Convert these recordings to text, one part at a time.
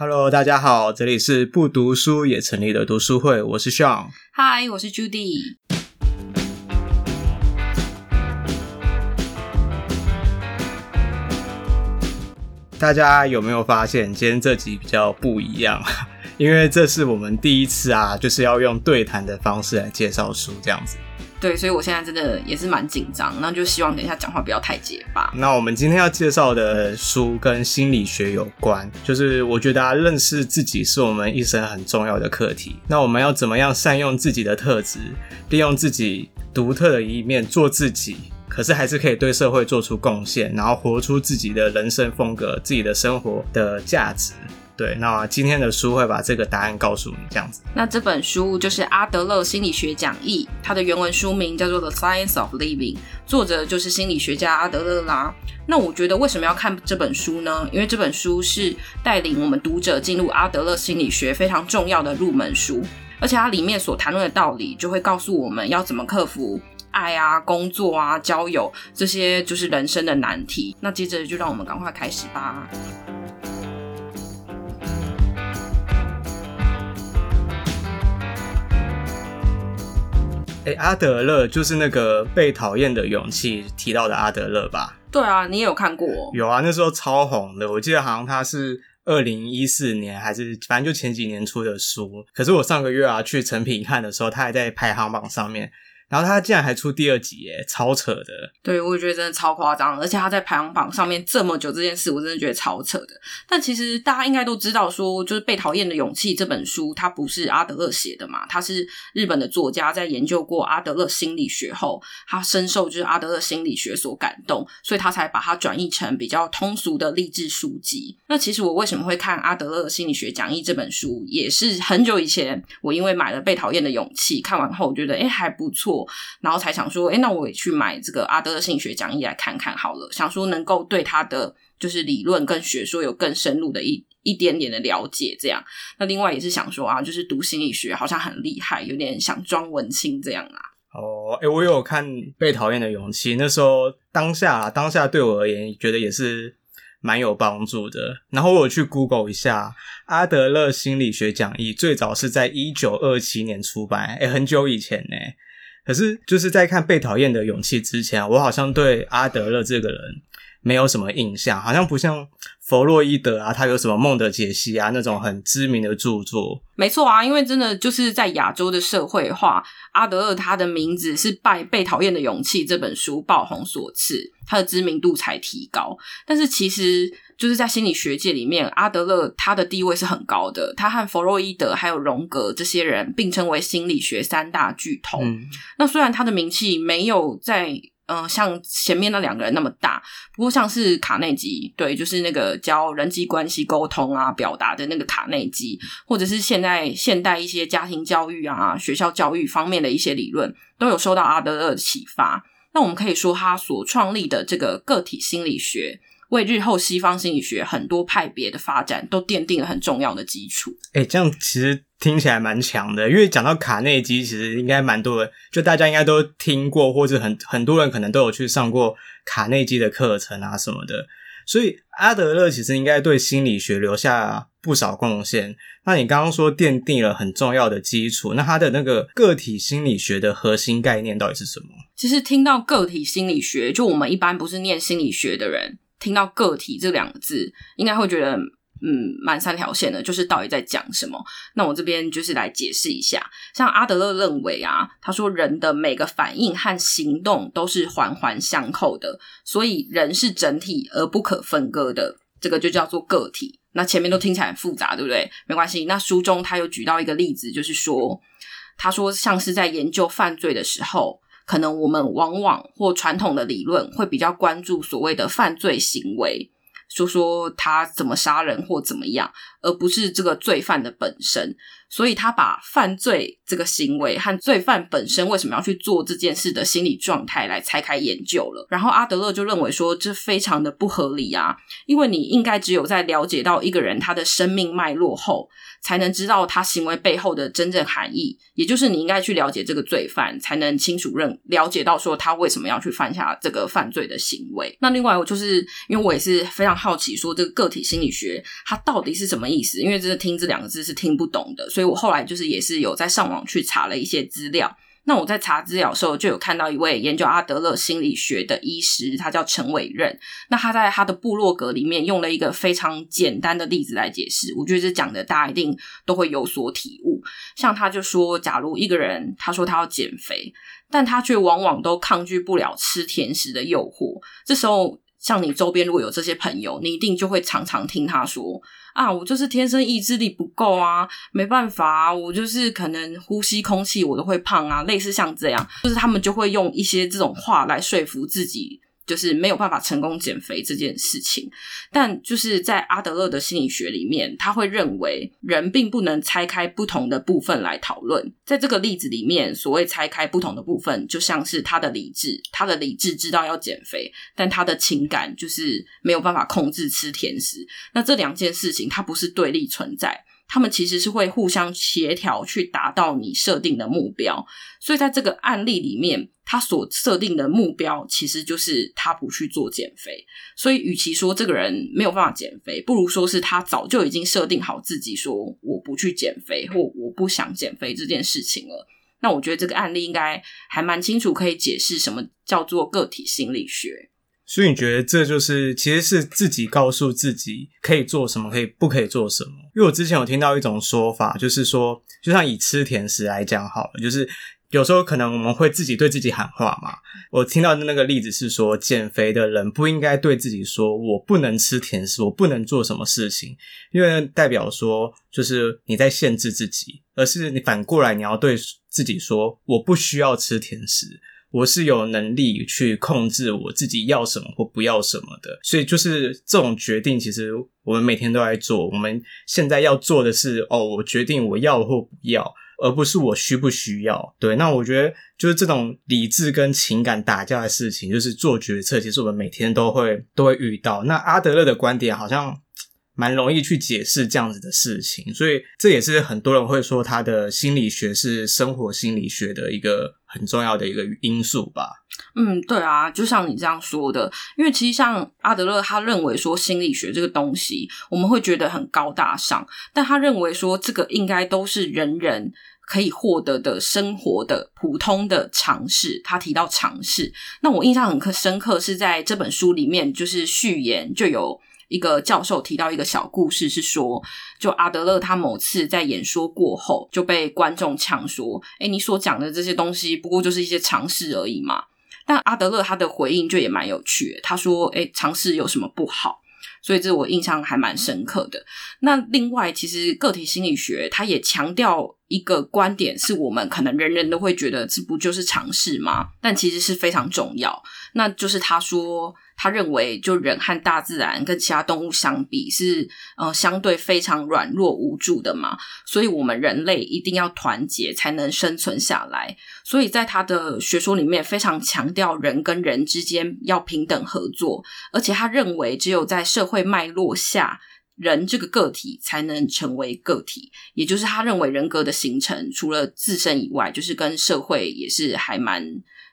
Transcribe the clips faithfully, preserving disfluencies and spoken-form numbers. Hello， 大家好，这里是不读书也成立的读书会，我是 Sean。Hi， 我是 Judy。大家有没有发现今天这集比较不一样？因为这是我们第一次啊，就是要用对谈的方式来介绍书这样子。对，所以我现在真的也是蛮紧张，那就希望等一下讲话不要太结巴。那我们今天要介绍的书跟心理学有关，就是我觉得啊，认识自己是我们一生很重要的课题。那我们要怎么样善用自己的特质，利用自己独特的一面做自己，可是还是可以对社会做出贡献，然后活出自己的人生风格，自己的生活的价值。对，那今天的书会把这个答案告诉你这样子。那这本书就是阿德勒心理学讲义，它的原文书名叫做 The Science of Living， 作者就是心理学家阿德勒啦。那我觉得为什么要看这本书呢？因为这本书是带领我们读者进入阿德勒心理学非常重要的入门书，而且它里面所谈论的道理就会告诉我们要怎么克服爱啊、工作啊、交友这些就是人生的难题。那接着就让我们赶快开始吧。欸、阿德勒就是那个被讨厌的勇气提到的阿德勒吧？对啊，你也有看过、哦、有啊，那时候超红的，我记得好像他是二零一四年还是反正就前几年出的书，可是我上个月啊去成品看的时候他还在排行榜上面，然后他竟然还出第二集耶，超扯的。对，我觉得真的超夸张，而且他在排行榜上面这么久这件事我真的觉得超扯的。但其实大家应该都知道说，就是被讨厌的勇气这本书它不是阿德勒写的嘛，他是日本的作家，在研究过阿德勒心理学后，他深受就是阿德勒心理学所感动，所以他才把它转译成比较通俗的励志书籍。那其实我为什么会看阿德勒心理学讲义这本书，也是很久以前我因为买了被讨厌的勇气，看完后我觉得诶还不错，然后才想说诶那我也去买这个阿德勒心理学讲义来看看好了，想说能够对他的就是理论跟学说有更深入的一一点点的了解这样。那另外也是想说啊，就是读心理学好像很厉害，有点想装文青这样啦、啊。哦，诶我有看被讨厌的勇气，那时候当下啦当下对我而言觉得也是蛮有帮助的。然后我去 Google 一下阿德勒心理学讲义，最早是在一九二七年出版，诶很久以前耶。可是就是在看被讨厌的勇气之前，我好像对阿德勒这个人没有什么印象，好像不像弗洛伊德啊，他有什么孟德解析啊那种很知名的著作。没错啊，因为真的就是在亚洲的社会化，阿德勒他的名字是拜被讨厌的勇气这本书爆红所赐，他的知名度才提高。但是其实就是在心理学界里面，阿德勒他的地位是很高的，他和弗洛伊德还有荣格这些人并称为心理学三大巨头、嗯、那虽然他的名气没有在嗯、呃，像前面那两个人那么大，不过像是卡内基，对，就是那个教人际关系沟通啊表达的那个卡内基，或者是现在现代一些家庭教育啊学校教育方面的一些理论都有受到阿德勒的启发。那我们可以说他所创立的这个个体心理学为日后西方心理学很多派别的发展都奠定了很重要的基础。欸，这样其实听起来蛮强的，因为讲到卡内基其实应该蛮多人，就大家应该都听过，或者很很多人可能都有去上过卡内基的课程啊什么的，所以阿德勒其实应该对心理学留下不少贡献。那你刚刚说奠定了很重要的基础，那他的那个个体心理学的核心概念到底是什么？其实听到个体心理学，就我们一般不是念心理学的人听到个体这两个字应该会觉得嗯，蛮三条线的，就是到底在讲什么。那我这边就是来解释一下，像阿德勒认为啊，他说人的每个反应和行动都是环环相扣的，所以人是整体而不可分割的，这个就叫做个体。那前面都听起来很复杂对不对？没关系，那书中他有举到一个例子，就是说他说像是在研究犯罪的时候，可能我们往往或传统的理论会比较关注所谓的犯罪行为，说说他怎么杀人或怎么样，而不是这个罪犯的本身。所以他把犯罪这个行为和罪犯本身为什么要去做这件事的心理状态来拆开研究了。然后阿德勒就认为说这非常的不合理啊，因为你应该只有在了解到一个人他的生命脉络后，才能知道他行为背后的真正含义，也就是你应该去了解这个罪犯，才能清楚认了解到说他为什么要去犯下这个犯罪的行为。那另外我就是因为我也是非常好奇说这个个体心理学它到底是什么意思，因为这听这两个字是听不懂的，所以我后来就是也是有在上网去查了一些资料。那我在查资料的时候就有看到一位研究阿德勒心理学的医师，他叫陈伟任，那他在他的部落格里面用了一个非常简单的例子来解释，我觉得这讲的大家一定都会有所体悟。像他就说，假如一个人他说他要减肥，但他却往往都抗拒不了吃甜食的诱惑，这时候像你周边如果有这些朋友，你一定就会常常听他说啊，我就是天生意志力不够啊，没办法啊，我就是可能呼吸空气我都会胖啊，类似像这样，就是他们就会用一些这种话来说服自己就是没有办法成功减肥这件事情。但就是在阿德勒的心理学里面，他会认为人并不能拆开不同的部分来讨论。在这个例子里面，所谓拆开不同的部分，就像是他的理智，他的理智知道要减肥，但他的情感就是没有办法控制吃甜食。那这两件事情它不是对立存在，他们其实是会互相协调去达到你设定的目标。所以在这个案例里面，他所设定的目标其实就是他不去做减肥，所以与其说这个人没有办法减肥，不如说是他早就已经设定好自己说我不去减肥或我不想减肥这件事情了。那我觉得这个案例应该还蛮清楚可以解释什么叫做个体心理学。所以你觉得这就是其实是自己告诉自己可以做什么，可以不可以做什么？因为我之前有听到一种说法，就是说就像以吃甜食来讲好了，就是有时候可能我们会自己对自己喊话嘛。我听到的那个例子是说，减肥的人不应该对自己说我不能吃甜食，我不能做什么事情，因为代表说就是你在限制自己，而是你反过来你要对自己说我不需要吃甜食，我是有能力去控制我自己要什么或不要什么的。所以就是这种决定其实我们每天都在做，我们现在要做的是哦，我决定我要或不要，而不是我需不需要。对，那我觉得就是这种理智跟情感打架的事情，就是做决策其实我们每天都会都会遇到。那阿德勒的观点好像蛮容易去解释这样子的事情，所以这也是很多人会说他的心理学是生活心理学的一个很重要的一个因素吧。嗯，对啊，就像你这样说的，因为其实像阿德勒他认为说心理学这个东西我们会觉得很高大上，但他认为说这个应该都是人人可以获得的生活的普通的常识。他提到常识，那我印象很深刻是在这本书里面，就是序言就有一个教授提到一个小故事，是说就阿德勒他某次在演说过后就被观众呛说，诶，你所讲的这些东西不过就是一些常识而已嘛。但阿德勒他的回应就也蛮有趣的，他说诶，常识有什么不好？所以这我印象还蛮深刻的。那另外其实个体心理学它也强调一个观点，是我们可能人人都会觉得这不就是常识吗？但其实是非常重要。那就是他说他认为就人和大自然跟其他动物相比是呃相对非常软弱无助的嘛，所以我们人类一定要团结才能生存下来。所以在他的学说里面非常强调人跟人之间要平等合作，而且他认为只有在社会脉络下人这个个体才能成为个体，也就是他认为人格的形成除了自身以外就是跟社会也是还蛮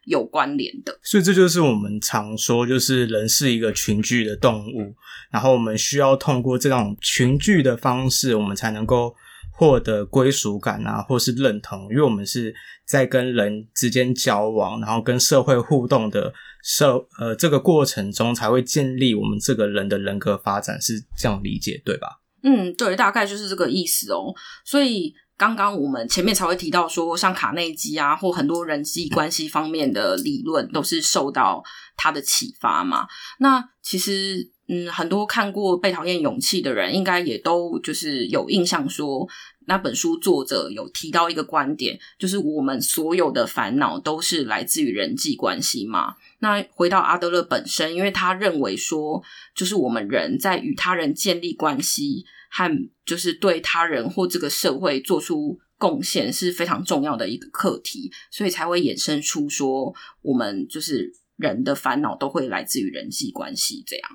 有关联的。所以这就是我们常说就是人是一个群聚的动物，然后我们需要通过这种群聚的方式我们才能够获得归属感啊或是认同，因为我们是在跟人之间交往然后跟社会互动的社呃这个过程中才会建立我们这个人的人格发展，是这样理解对吧？嗯，对，大概就是这个意思哦。所以刚刚我们前面才会提到说像卡内基啊或很多人际关系方面的理论都是受到他的启发嘛。那其实嗯，很多看过《被讨厌勇气》的人应该也都就是有印象说那本书作者有提到一个观点，就是我们所有的烦恼都是来自于人际关系嘛。那回到阿德勒本身，因为他认为说就是我们人在与他人建立关系和就是对他人或这个社会做出贡献是非常重要的一个课题，所以才会衍生出说我们就是人的烦恼都会来自于人际关系这样。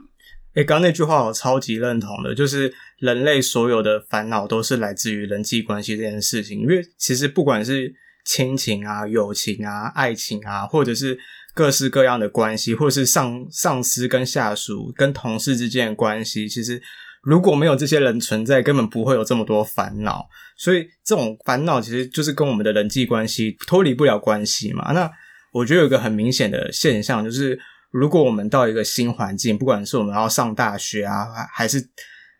诶，刚刚那句话我超级认同的，就是人类所有的烦恼都是来自于人际关系这件事情，因为其实不管是亲情啊、友情啊、爱情啊，或者是各式各样的关系，或者是上上司跟下属跟同事之间的关系，其实如果没有这些人存在，根本不会有这么多烦恼。所以这种烦恼其实就是跟我们的人际关系脱离不了关系嘛。那我觉得有一个很明显的现象，就是如果我们到一个新环境，不管是我们要上大学啊，还是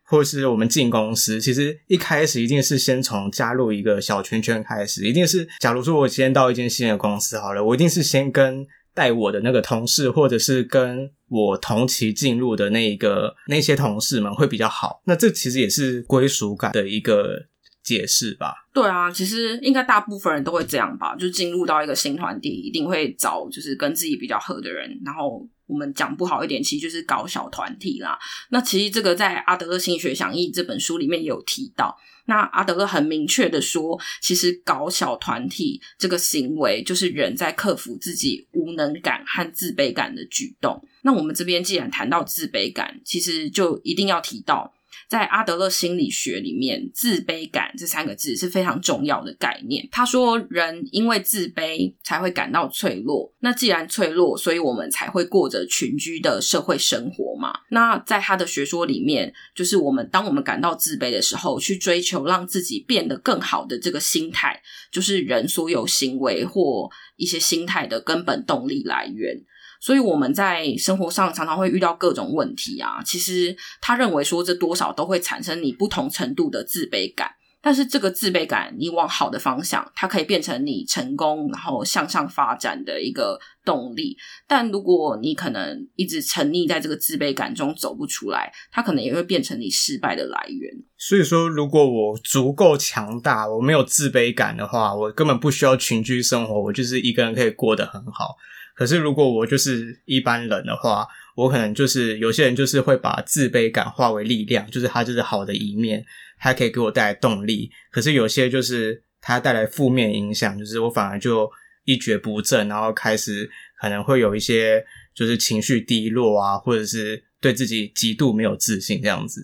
或是我们进公司，其实一开始一定是先从加入一个小圈圈开始，一定是假如说我今天到一间新的公司好了，我一定是先跟带我的那个同事，或者是跟我同期进入的那个那些同事们会比较好。那这其实也是归属感的一个解释吧。对啊，其实应该大部分人都会这样吧，就进入到一个新团体一定会找就是跟自己比较合的人，然后我们讲不好一点其实就是搞小团体啦。那其实这个在阿德勒心理学讲义这本书里面也有提到，那阿德勒很明确的说，其实搞小团体这个行为就是人在克服自己无能感和自卑感的举动。那我们这边既然谈到自卑感，其实就一定要提到在阿德勒心理学里面，自卑感这三个字是非常重要的概念。他说人因为自卑才会感到脆弱，那既然脆弱，所以我们才会过着群居的社会生活嘛。那在他的学说里面，就是我们当我们感到自卑的时候，去追求让自己变得更好的这个心态，就是人所有行为或一些心态的根本动力来源。所以我们在生活上常常会遇到各种问题啊，其实他认为说这多少都会产生你不同程度的自卑感，但是这个自卑感你往好的方向，它可以变成你成功然后向上发展的一个动力，但如果你可能一直沉溺在这个自卑感中走不出来，它可能也会变成你失败的来源。所以说如果我足够强大，我没有自卑感的话，我根本不需要群居生活，我就是一个人可以过得很好。可是如果我就是一般人的话，我可能就是有些人就是会把自卑感化为力量，就是它就是好的一面，它可以给我带来动力。可是有些就是它带来负面影响，就是我反而就一蹶不振，然后开始可能会有一些就是情绪低落啊，或者是对自己极度没有自信这样子。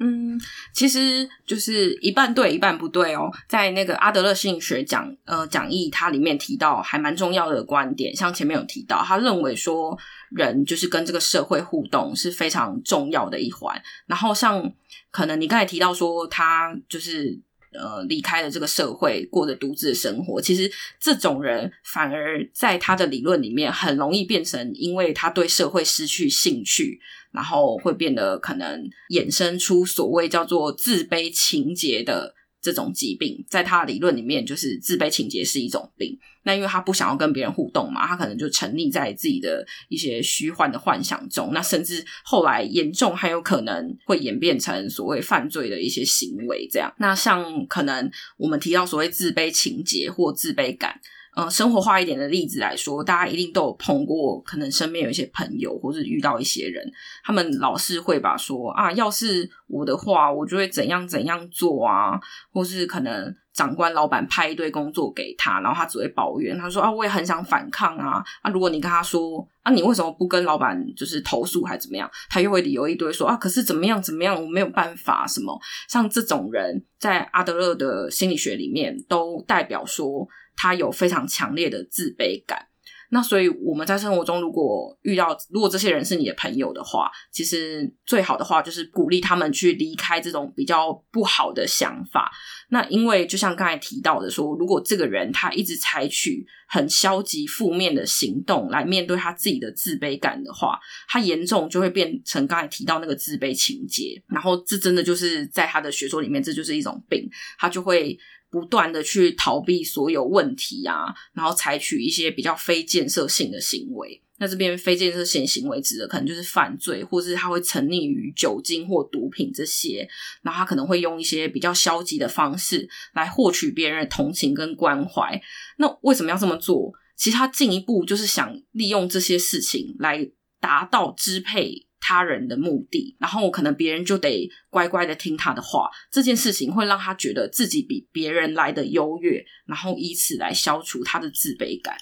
嗯，其实就是一半对一半不对哦。在那个阿德勒心理学讲呃讲义，它里面提到还蛮重要的观点，像前面有提到，他认为说人就是跟这个社会互动是非常重要的一环。然后像可能你刚才提到说他就是呃离开了这个社会，过着独自的生活，其实这种人反而在他的理论里面很容易变成，因为他对社会失去兴趣，然后会变得可能衍生出所谓叫做自卑情结的这种疾病。在他的理论里面，就是自卑情结是一种病，那因为他不想要跟别人互动嘛，他可能就沉溺在自己的一些虚幻的幻想中，那甚至后来严重还有可能会演变成所谓犯罪的一些行为这样。那像可能我们提到所谓自卑情结或自卑感，呃，生活化一点的例子来说，大家一定都有碰过，可能身边有一些朋友或是遇到一些人，他们老是会把说啊，要是我的话我就会怎样怎样做啊，或是可能长官老板派一堆工作给他，然后他只会抱怨，他说啊我也很想反抗啊，啊如果你跟他说啊你为什么不跟老板就是投诉还怎么样，他又会理由一堆说啊可是怎么样怎么样我没有办法什么。像这种人在阿德勒的心理学里面都代表说他有非常强烈的自卑感。那所以我们在生活中如果遇到如果这些人是你的朋友的话，其实最好的话就是鼓励他们去离开这种比较不好的想法。那因为就像刚才提到的说，如果这个人他一直采取很消极负面的行动来面对他自己的自卑感的话，他严重就会变成刚才提到那个自卑情结，然后这真的就是在他的学说里面这就是一种病，他就会不断的去逃避所有问题啊，然后采取一些比较非建设性的行为。那这边非建设性行为指的可能就是犯罪，或是他会沉溺于酒精或毒品这些，然后他可能会用一些比较消极的方式来获取别人的同情跟关怀。那为什么要这么做？其实他进一步就是想利用这些事情来达到支配他人的目的，然后可能别人就得乖乖的听他的话，这件事情会让他觉得自己比别人来的优越，然后以此来消除他的自卑感。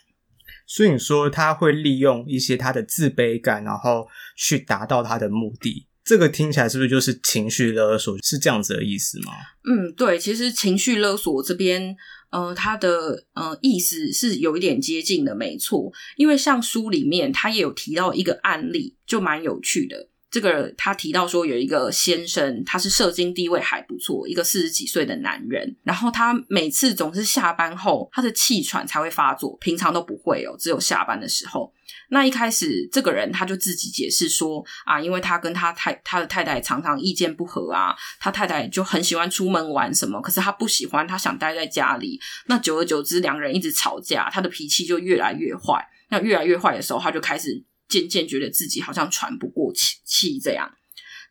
所以你说他会利用一些他的自卑感，然后去达到他的目的，这个听起来是不是就是情绪勒索，是这样子的意思吗？嗯，对，其实情绪勒索这边呃，他的呃意思是有一点接近的，没错。因为像书里面他也有提到一个案例，就蛮有趣的。这个他提到说有一个先生，他是社经地位还不错，一个四十几岁的男人，然后他每次总是下班后他的气喘才会发作，平常都不会哦，只有下班的时候。那一开始这个人他就自己解释说啊，因为他跟他太他的太太常常意见不合啊，他太太就很喜欢出门玩什么，可是他不喜欢，他想待在家里。那久而久之两人一直吵架，他的脾气就越来越坏，那越来越坏的时候他就开始渐渐觉得自己好像喘不过气这样。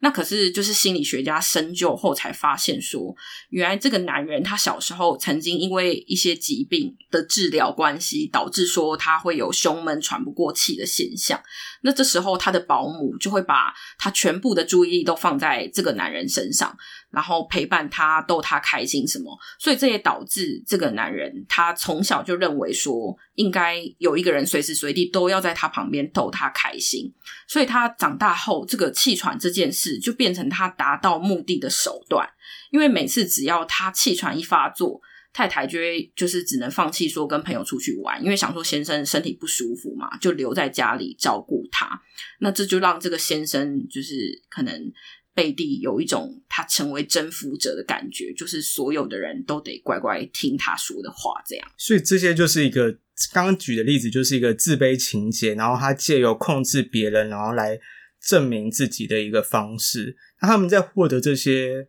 那可是就是心理学家深究后才发现说，原来这个男人他小时候曾经因为一些疾病的治疗关系，导致说他会有胸闷喘不过气的现象。那这时候他的保姆就会把他全部的注意力都放在这个男人身上，然后陪伴他，逗他开心什么，所以这也导致这个男人他从小就认为说应该有一个人随时随地都要在他旁边逗他开心，所以他长大后这个气喘这件事就变成他达到目的的手段。因为每次只要他气喘一发作，太太就会就是只能放弃说跟朋友出去玩，因为想说先生身体不舒服嘛，就留在家里照顾他。那这就让这个先生就是可能背地有一种他成为征服者的感觉，就是所有的人都得乖乖听他说的话这样。所以这些就是一个刚刚举的例子，就是一个自卑情节，然后他借由控制别人然后来证明自己的一个方式。那他们在获得这些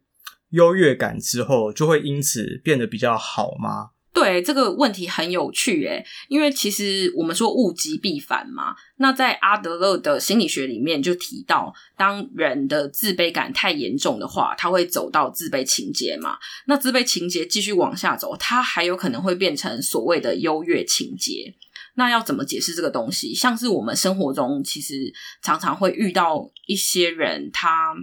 优越感之后就会因此变得比较好吗？对，这个问题很有趣耶，因为其实我们说物极必反嘛，那在阿德勒的心理学里面就提到，当人的自卑感太严重的话，他会走到自卑情结嘛，那自卑情结继续往下走，他还有可能会变成所谓的优越情结。那要怎么解释这个东西？像是我们生活中其实常常会遇到一些人，他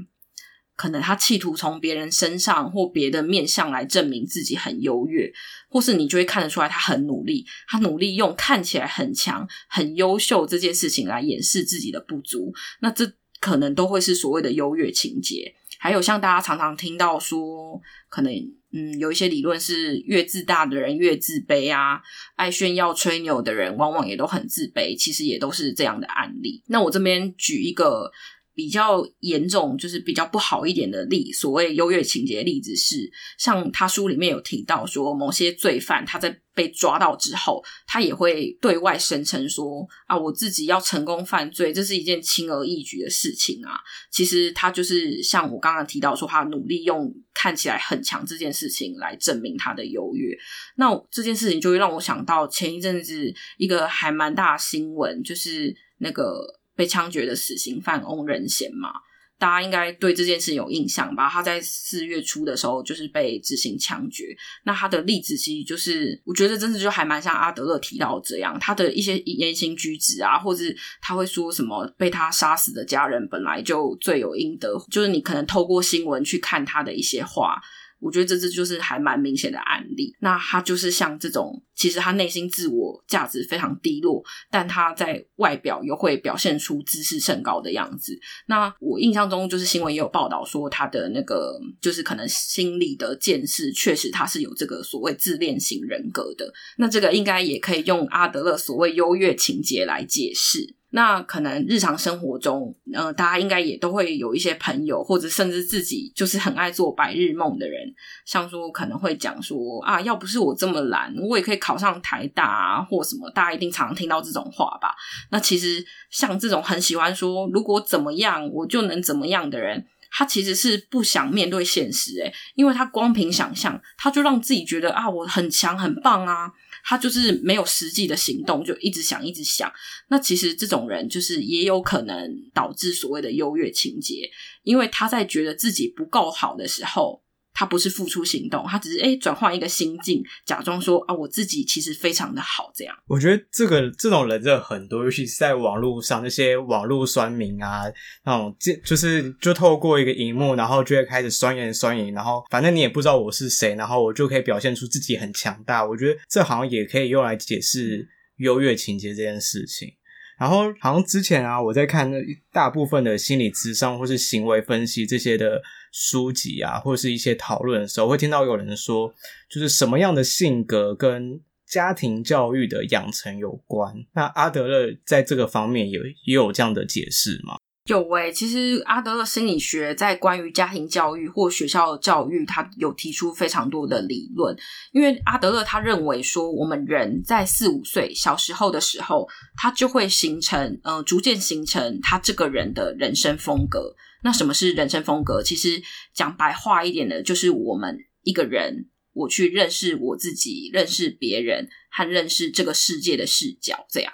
可能他企图从别人身上或别的面向来证明自己很优越，或是你就会看得出来他很努力，他努力用看起来很强很优秀这件事情来掩饰自己的不足，那这可能都会是所谓的优越情结。还有像大家常常听到说可能嗯，有一些理论是越自大的人越自卑啊，爱炫耀吹牛的人往往也都很自卑，其实也都是这样的案例。那我这边举一个比较严重就是比较不好一点的例，所谓优越情节的例子是，像他书里面有提到说某些罪犯他在被抓到之后，他也会对外声称说啊，我自己要成功犯罪这是一件轻而易举的事情啊。其实他就是像我刚刚提到说，他努力用看起来很强这件事情来证明他的优越。那这件事情就会让我想到前一阵子一个还蛮大的新闻，就是那个被枪决的死刑犯翁仁贤嘛，大家应该对这件事有印象吧？他在四月初的时候就是被执行枪决。那他的例子其实就是，我觉得真的就还蛮像阿德勒提到这样，他的一些言行举止啊，或者他会说什么被他杀死的家人本来就罪有应得，就是你可能透过新闻去看他的一些话。我觉得这就是还蛮明显的案例。那他就是像这种其实他内心自我价值非常低落，但他在外表又会表现出自视甚高的样子。那我印象中就是新闻也有报道说，他的那个就是可能心理的见识确实他是有这个所谓自恋型人格的。那这个应该也可以用阿德勒所谓优越情节来解释。那可能日常生活中呃，大家应该也都会有一些朋友，或者甚至自己就是很爱做白日梦的人，像说可能会讲说啊，要不是我这么懒，我也可以考上台大啊，或什么，大家一定常常听到这种话吧。那其实像这种很喜欢说如果怎么样我就能怎么样的人，他其实是不想面对现实诶，因为他光凭想象，他就让自己觉得啊，我很强很棒啊，他就是没有实际的行动，就一直想一直想。那其实这种人就是也有可能导致所谓的优越情结，因为他在觉得自己不够好的时候，他不是付出行动，他只是诶转换一个心境，假装说啊我自己其实非常的好这样。我觉得这个这种人真的很多，尤其是在网络上那些网络酸民啊，那种就是就透过一个荧幕，然后就会开始酸言酸语，然后反正你也不知道我是谁，然后我就可以表现出自己很强大。我觉得这好像也可以用来解释优越情节这件事情。然后好像之前啊，我在看大部分的心理咨商或是行为分析这些的书籍啊，或是一些讨论的时候，会听到有人说就是什么样的性格跟家庭教育的养成有关。那阿德勒在这个方面 也, 也有这样的解释吗？有诶、欸、其实阿德勒心理学在关于家庭教育或学校教育，他有提出非常多的理论。因为阿德勒他认为说，我们人在四五岁小时候的时候，他就会形成呃，逐渐形成他这个人的人生风格。那什么是人生风格？其实讲白话一点的，就是我们一个人，我去认识我自己，认识别人和认识这个世界的视角这样。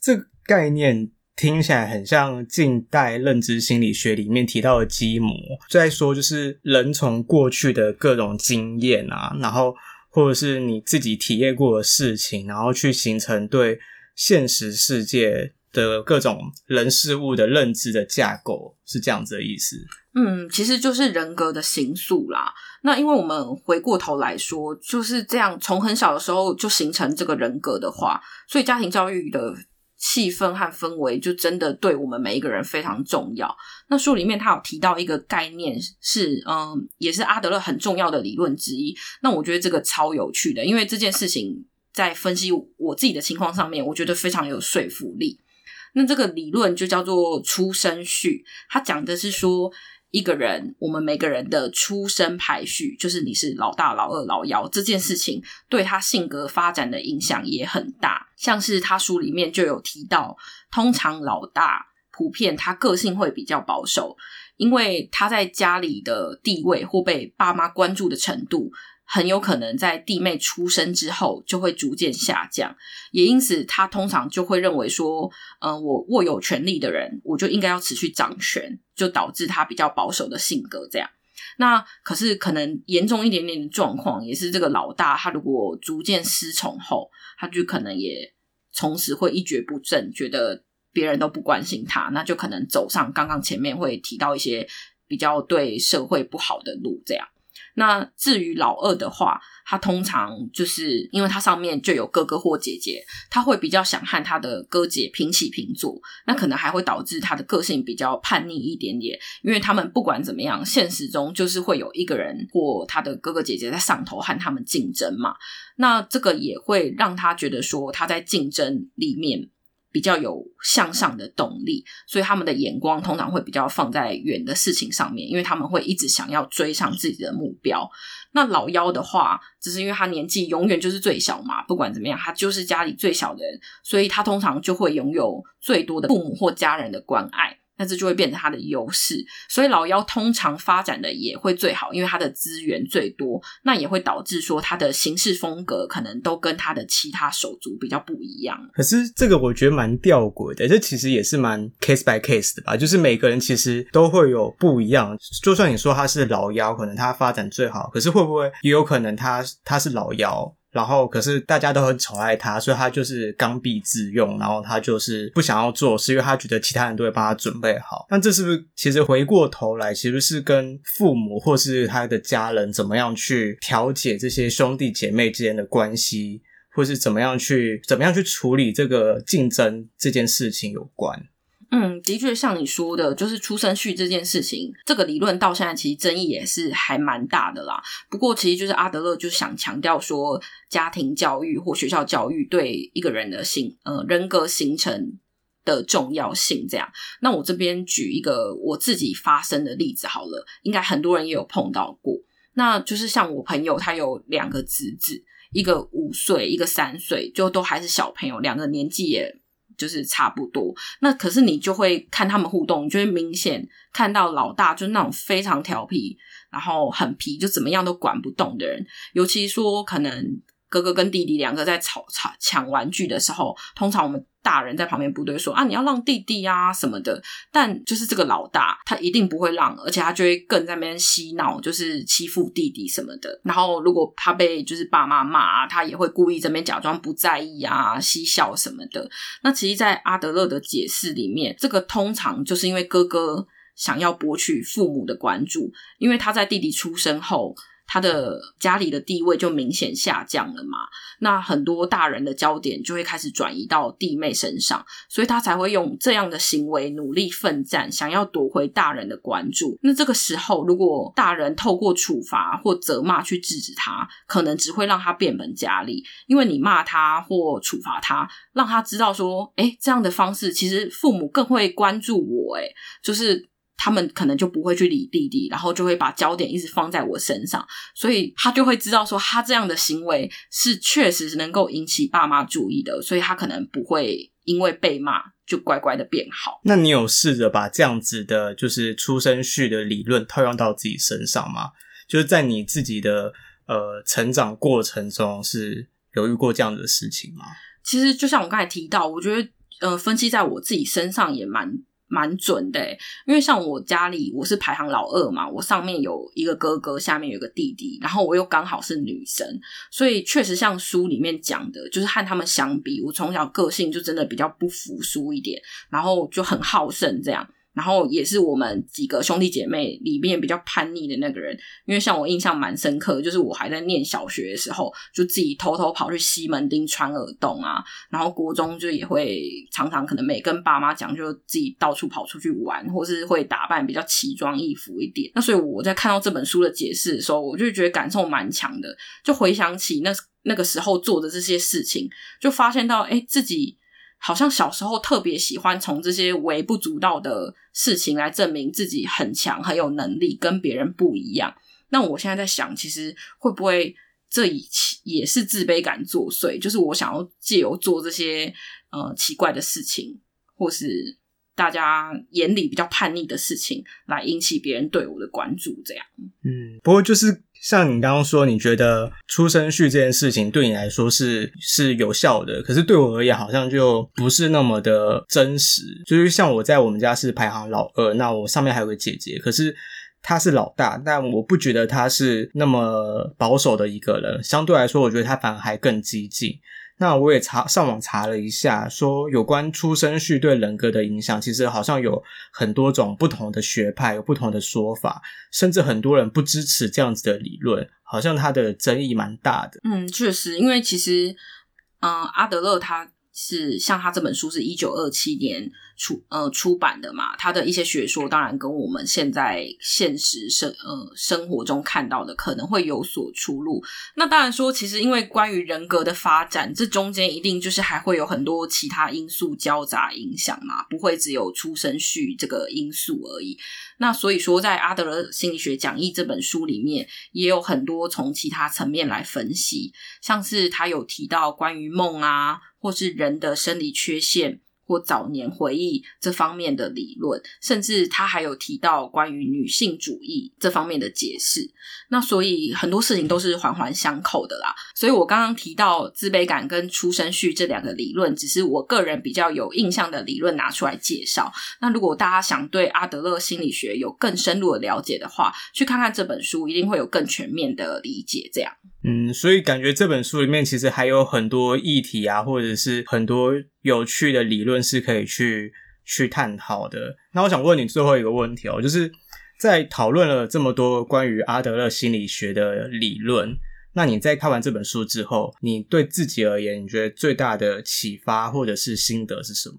这个概念听起来很像近代认知心理学里面提到的基模，在说就是人从过去的各种经验啊，然后或者是你自己体验过的事情，然后去形成对现实世界的各种人事物的认知的架构，是这样子的意思。嗯，其实就是人格的形塑啦。那因为我们回过头来说，就是这样从很小的时候就形成这个人格的话，所以家庭教育的气氛和氛围就真的对我们每一个人非常重要。那书里面他有提到一个概念是嗯，也是阿德勒很重要的理论之一。那我觉得这个超有趣的，因为这件事情在分析我自己的情况上面，我觉得非常有说服力。那这个理论就叫做出生序，他讲的是说一个人，我们每个人的出生排序，就是你是老大、老二、老幺，这件事情对他性格发展的影响也很大。像是他书里面就有提到，通常老大普遍他个性会比较保守，因为他在家里的地位或被爸妈关注的程度，很有可能在弟妹出生之后就会逐渐下降，也因此他通常就会认为说嗯、呃，我握有权力的人，我就应该要持续掌权，就导致他比较保守的性格这样。那可是可能严重一点点的状况也是，这个老大他如果逐渐失宠后，他就可能也从此会一蹶不振，觉得别人都不关心他，那就可能走上刚刚前面会提到一些比较对社会不好的路这样。那至于老二的话，他通常就是因为他上面就有哥哥或姐姐，他会比较想和他的哥姐平起平坐，那可能还会导致他的个性比较叛逆一点点。因为他们不管怎么样，现实中就是会有一个人或他的哥哥姐姐在上头和他们竞争嘛，那这个也会让他觉得说他在竞争里面比较有向上的动力，所以他们的眼光通常会比较放在远的事情上面，因为他们会一直想要追上自己的目标。那老幺的话，只是因为他年纪永远就是最小嘛，不管怎么样他就是家里最小的人，所以他通常就会拥有最多的父母或家人的关爱，那这就会变成他的优势，所以老幺通常发展的也会最好，因为他的资源最多，那也会导致说他的行事风格可能都跟他的其他手足比较不一样。可是这个我觉得蛮吊诡的，这其实也是蛮 case by case 的吧，就是每个人其实都会有不一样。就算你说他是老幺，可能他发展最好，可是会不会也有可能他他是老幺，然后可是大家都很宠爱他，所以他就是刚愎自用，然后他就是不想要做，是因为他觉得其他人都会帮他准备好。那这是不是其实回过头来其实是跟父母或是他的家人怎么样去调解这些兄弟姐妹之间的关系，或是怎么样去怎么样去处理这个竞争这件事情有关？嗯，的确像你说的，就是出生序这件事情，这个理论到现在其实争议也是还蛮大的啦。不过其实就是阿德勒就想强调说，家庭教育或学校教育对一个人的形呃人格形成的重要性这样。那我这边举一个我自己发生的例子好了，应该很多人也有碰到过。那就是像我朋友，他有两个侄子，一个五岁，一个三岁，就都还是小朋友，两个年纪也就是差不多。那可是你就会看他们互动，你就会明显看到老大就是那种非常调皮，然后很皮，就怎么样都管不动的人。尤其说可能哥哥跟弟弟两个在吵吵抢玩具的时候，通常我们大人在旁边部队说啊，你要让弟弟啊什么的，但就是这个老大他一定不会让，而且他就会更在那边嬉闹，就是欺负弟弟什么的。然后如果他被就是爸妈骂啊，他也会故意这边假装不在意啊，嬉笑什么的。那其实在阿德勒的解释里面，这个通常就是因为哥哥想要博取父母的关注，因为他在弟弟出生后他的家里的地位就明显下降了嘛，那很多大人的焦点就会开始转移到弟妹身上，所以他才会用这样的行为努力奋战，想要夺回大人的关注。那这个时候如果大人透过处罚或责骂去制止他，可能只会让他变本加厉，因为你骂他或处罚他，让他知道说诶，这样的方式其实父母更会关注我，诶，就是他们可能就不会去理弟弟，然后就会把焦点一直放在我身上，所以他就会知道说他这样的行为是确实能够引起爸妈注意的，所以他可能不会因为被骂就乖乖的变好。那你有试着把这样子的就是出生序的理论套用到自己身上吗？就是在你自己的呃成长过程中是有遇过这样子的事情吗？其实就像我刚才提到，我觉得呃分析在我自己身上也蛮蛮准的耶，因为像我家里我是排行老二嘛，我上面有一个哥哥，下面有一个弟弟，然后我又刚好是女生，所以确实像书里面讲的，就是和他们相比，我从小个性就真的比较不服输一点，然后就很好胜这样，然后也是我们几个兄弟姐妹里面比较叛逆的那个人。因为像我印象蛮深刻，就是我还在念小学的时候，就自己偷偷跑去西门町穿耳洞啊，然后国中就也会常常可能没跟爸妈讲，就自己到处跑出去玩，或是会打扮比较奇装异服一点。那所以我在看到这本书的解释的时候，我就觉得感受蛮强的，就回想起那那个时候做的这些事情，就发现到诶，自己好像小时候特别喜欢从这些微不足道的事情来证明自己很强，很有能力，跟别人不一样。那我现在在想，其实会不会这也是自卑感作祟，就是我想要藉由做这些呃奇怪的事情，或是大家眼里比较叛逆的事情，来引起别人对我的关注这样。嗯，不过就是像你刚刚说，你觉得出生序这件事情对你来说是是有效的，可是对我而言好像就不是那么的真实。就是像我在我们家是排行老二，那我上面还有个姐姐，可是她是老大，但我不觉得她是那么保守的一个人，相对来说我觉得她反而还更激进。那我也查上网查了一下，说有关出生序对人格的影响，其实好像有很多种不同的学派，有不同的说法，甚至很多人不支持这样子的理论，好像它的争议蛮大的。嗯，确实，因为其实嗯、呃，阿德勒他是像他这本书是一九二七年出呃出版的嘛，他的一些学说当然跟我们现在现实生呃生活中看到的可能会有所出入。那当然说，其实因为关于人格的发展，这中间一定就是还会有很多其他因素交杂影响嘛，不会只有出生序这个因素而已。那所以说，在阿德勒心理学讲义这本书里面，也有很多从其他层面来分析，像是他有提到关于梦啊，或是人的生理缺陷或早年回忆这方面的理论，甚至他还有提到关于女性主义这方面的解释。那所以很多事情都是环环相扣的啦，所以我刚刚提到自卑感跟出生序这两个理论，只是我个人比较有印象的理论拿出来介绍。那如果大家想对阿德勒心理学有更深入的了解的话，去看看这本书，一定会有更全面的理解这样。嗯，所以感觉这本书里面其实还有很多议题啊，或者是很多有趣的理论是可以去去探讨的。那我想问你最后一个问题哦，就是在讨论了这么多关于阿德勒心理学的理论，那你在看完这本书之后，你对自己而言，你觉得最大的启发或者是心得是什么？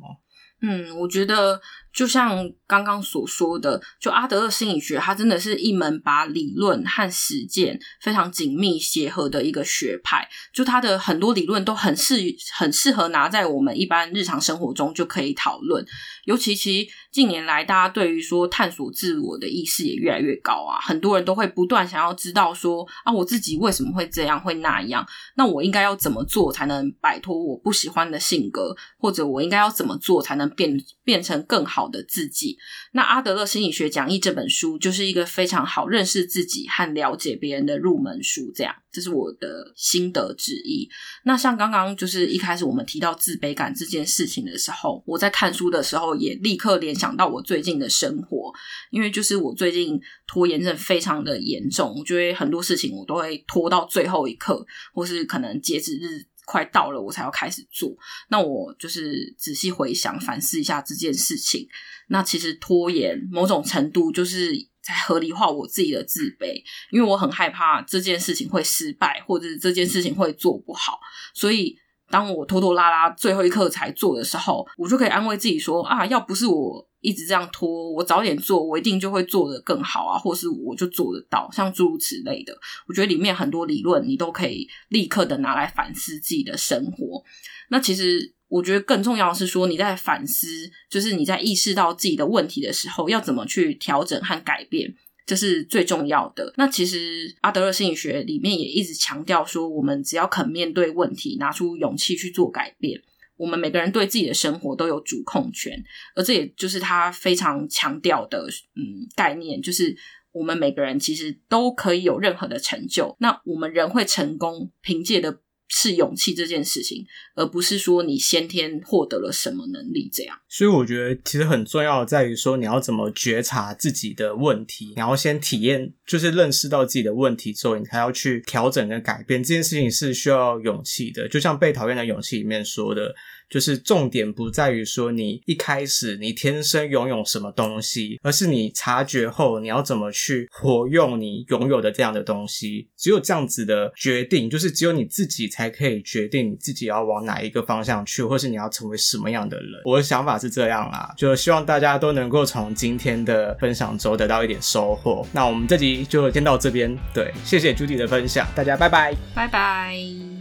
嗯，我觉得就像刚刚所说的，就阿德勒心理学它真的是一门把理论和实践非常紧密结合的一个学派，就它的很多理论都很适很适合拿在我们一般日常生活中就可以讨论。尤其其近年来大家对于说探索自我的意识也越来越高啊，很多人都会不断想要知道说啊，我自己为什么会这样会那样，那我应该要怎么做才能摆脱我不喜欢的性格，或者我应该要怎么做才能变变成更好好的自己。那阿德勒心理学讲义这本书就是一个非常好认识自己和了解别人的入门书，这样这是我的心得之一。那像刚刚就是一开始我们提到自卑感这件事情的时候，我在看书的时候也立刻联想到我最近的生活，因为就是我最近拖延症非常的严重，我觉得很多事情我都会拖到最后一刻，或是可能截止日快到了我才要开始做。那我就是仔细回想反思一下这件事情，那其实拖延某种程度就是在合理化我自己的自卑，因为我很害怕这件事情会失败，或者这件事情会做不好，所以当我拖拖拉拉最后一刻才做的时候，我就可以安慰自己说啊，要不是我一直这样拖，我早点做我一定就会做得更好啊，或是我就做得到，像诸如此类的。我觉得里面很多理论你都可以立刻的拿来反思自己的生活。那其实我觉得更重要的是说，你在反思就是你在意识到自己的问题的时候要怎么去调整和改变，这是最重要的。那其实阿德勒心理学里面也一直强调说，我们只要肯面对问题，拿出勇气去做改变，我们每个人对自己的生活都有主控权，而这也就是他非常强调的嗯概念，就是我们每个人其实都可以有任何的成就。那我们人会成功，凭借的是勇气这件事情，而不是说你先天获得了什么能力这样。所以我觉得其实很重要的在于说，你要怎么觉察自己的问题，然后先体验就是认识到自己的问题之后，你才要去调整跟改变，这件事情是需要勇气的。就像《被讨厌的勇气》里面说的，就是重点不在于说你一开始你天生拥有什么东西，而是你察觉后你要怎么去活用你拥有的这样的东西。只有这样子的决定，就是只有你自己才可以决定你自己要往哪一个方向去，或是你要成为什么样的人。我的想法是这样啦，就希望大家都能够从今天的分享中得到一点收获。那我们这集就先到这边，对，谢谢 Judy 的分享，大家拜拜，拜拜。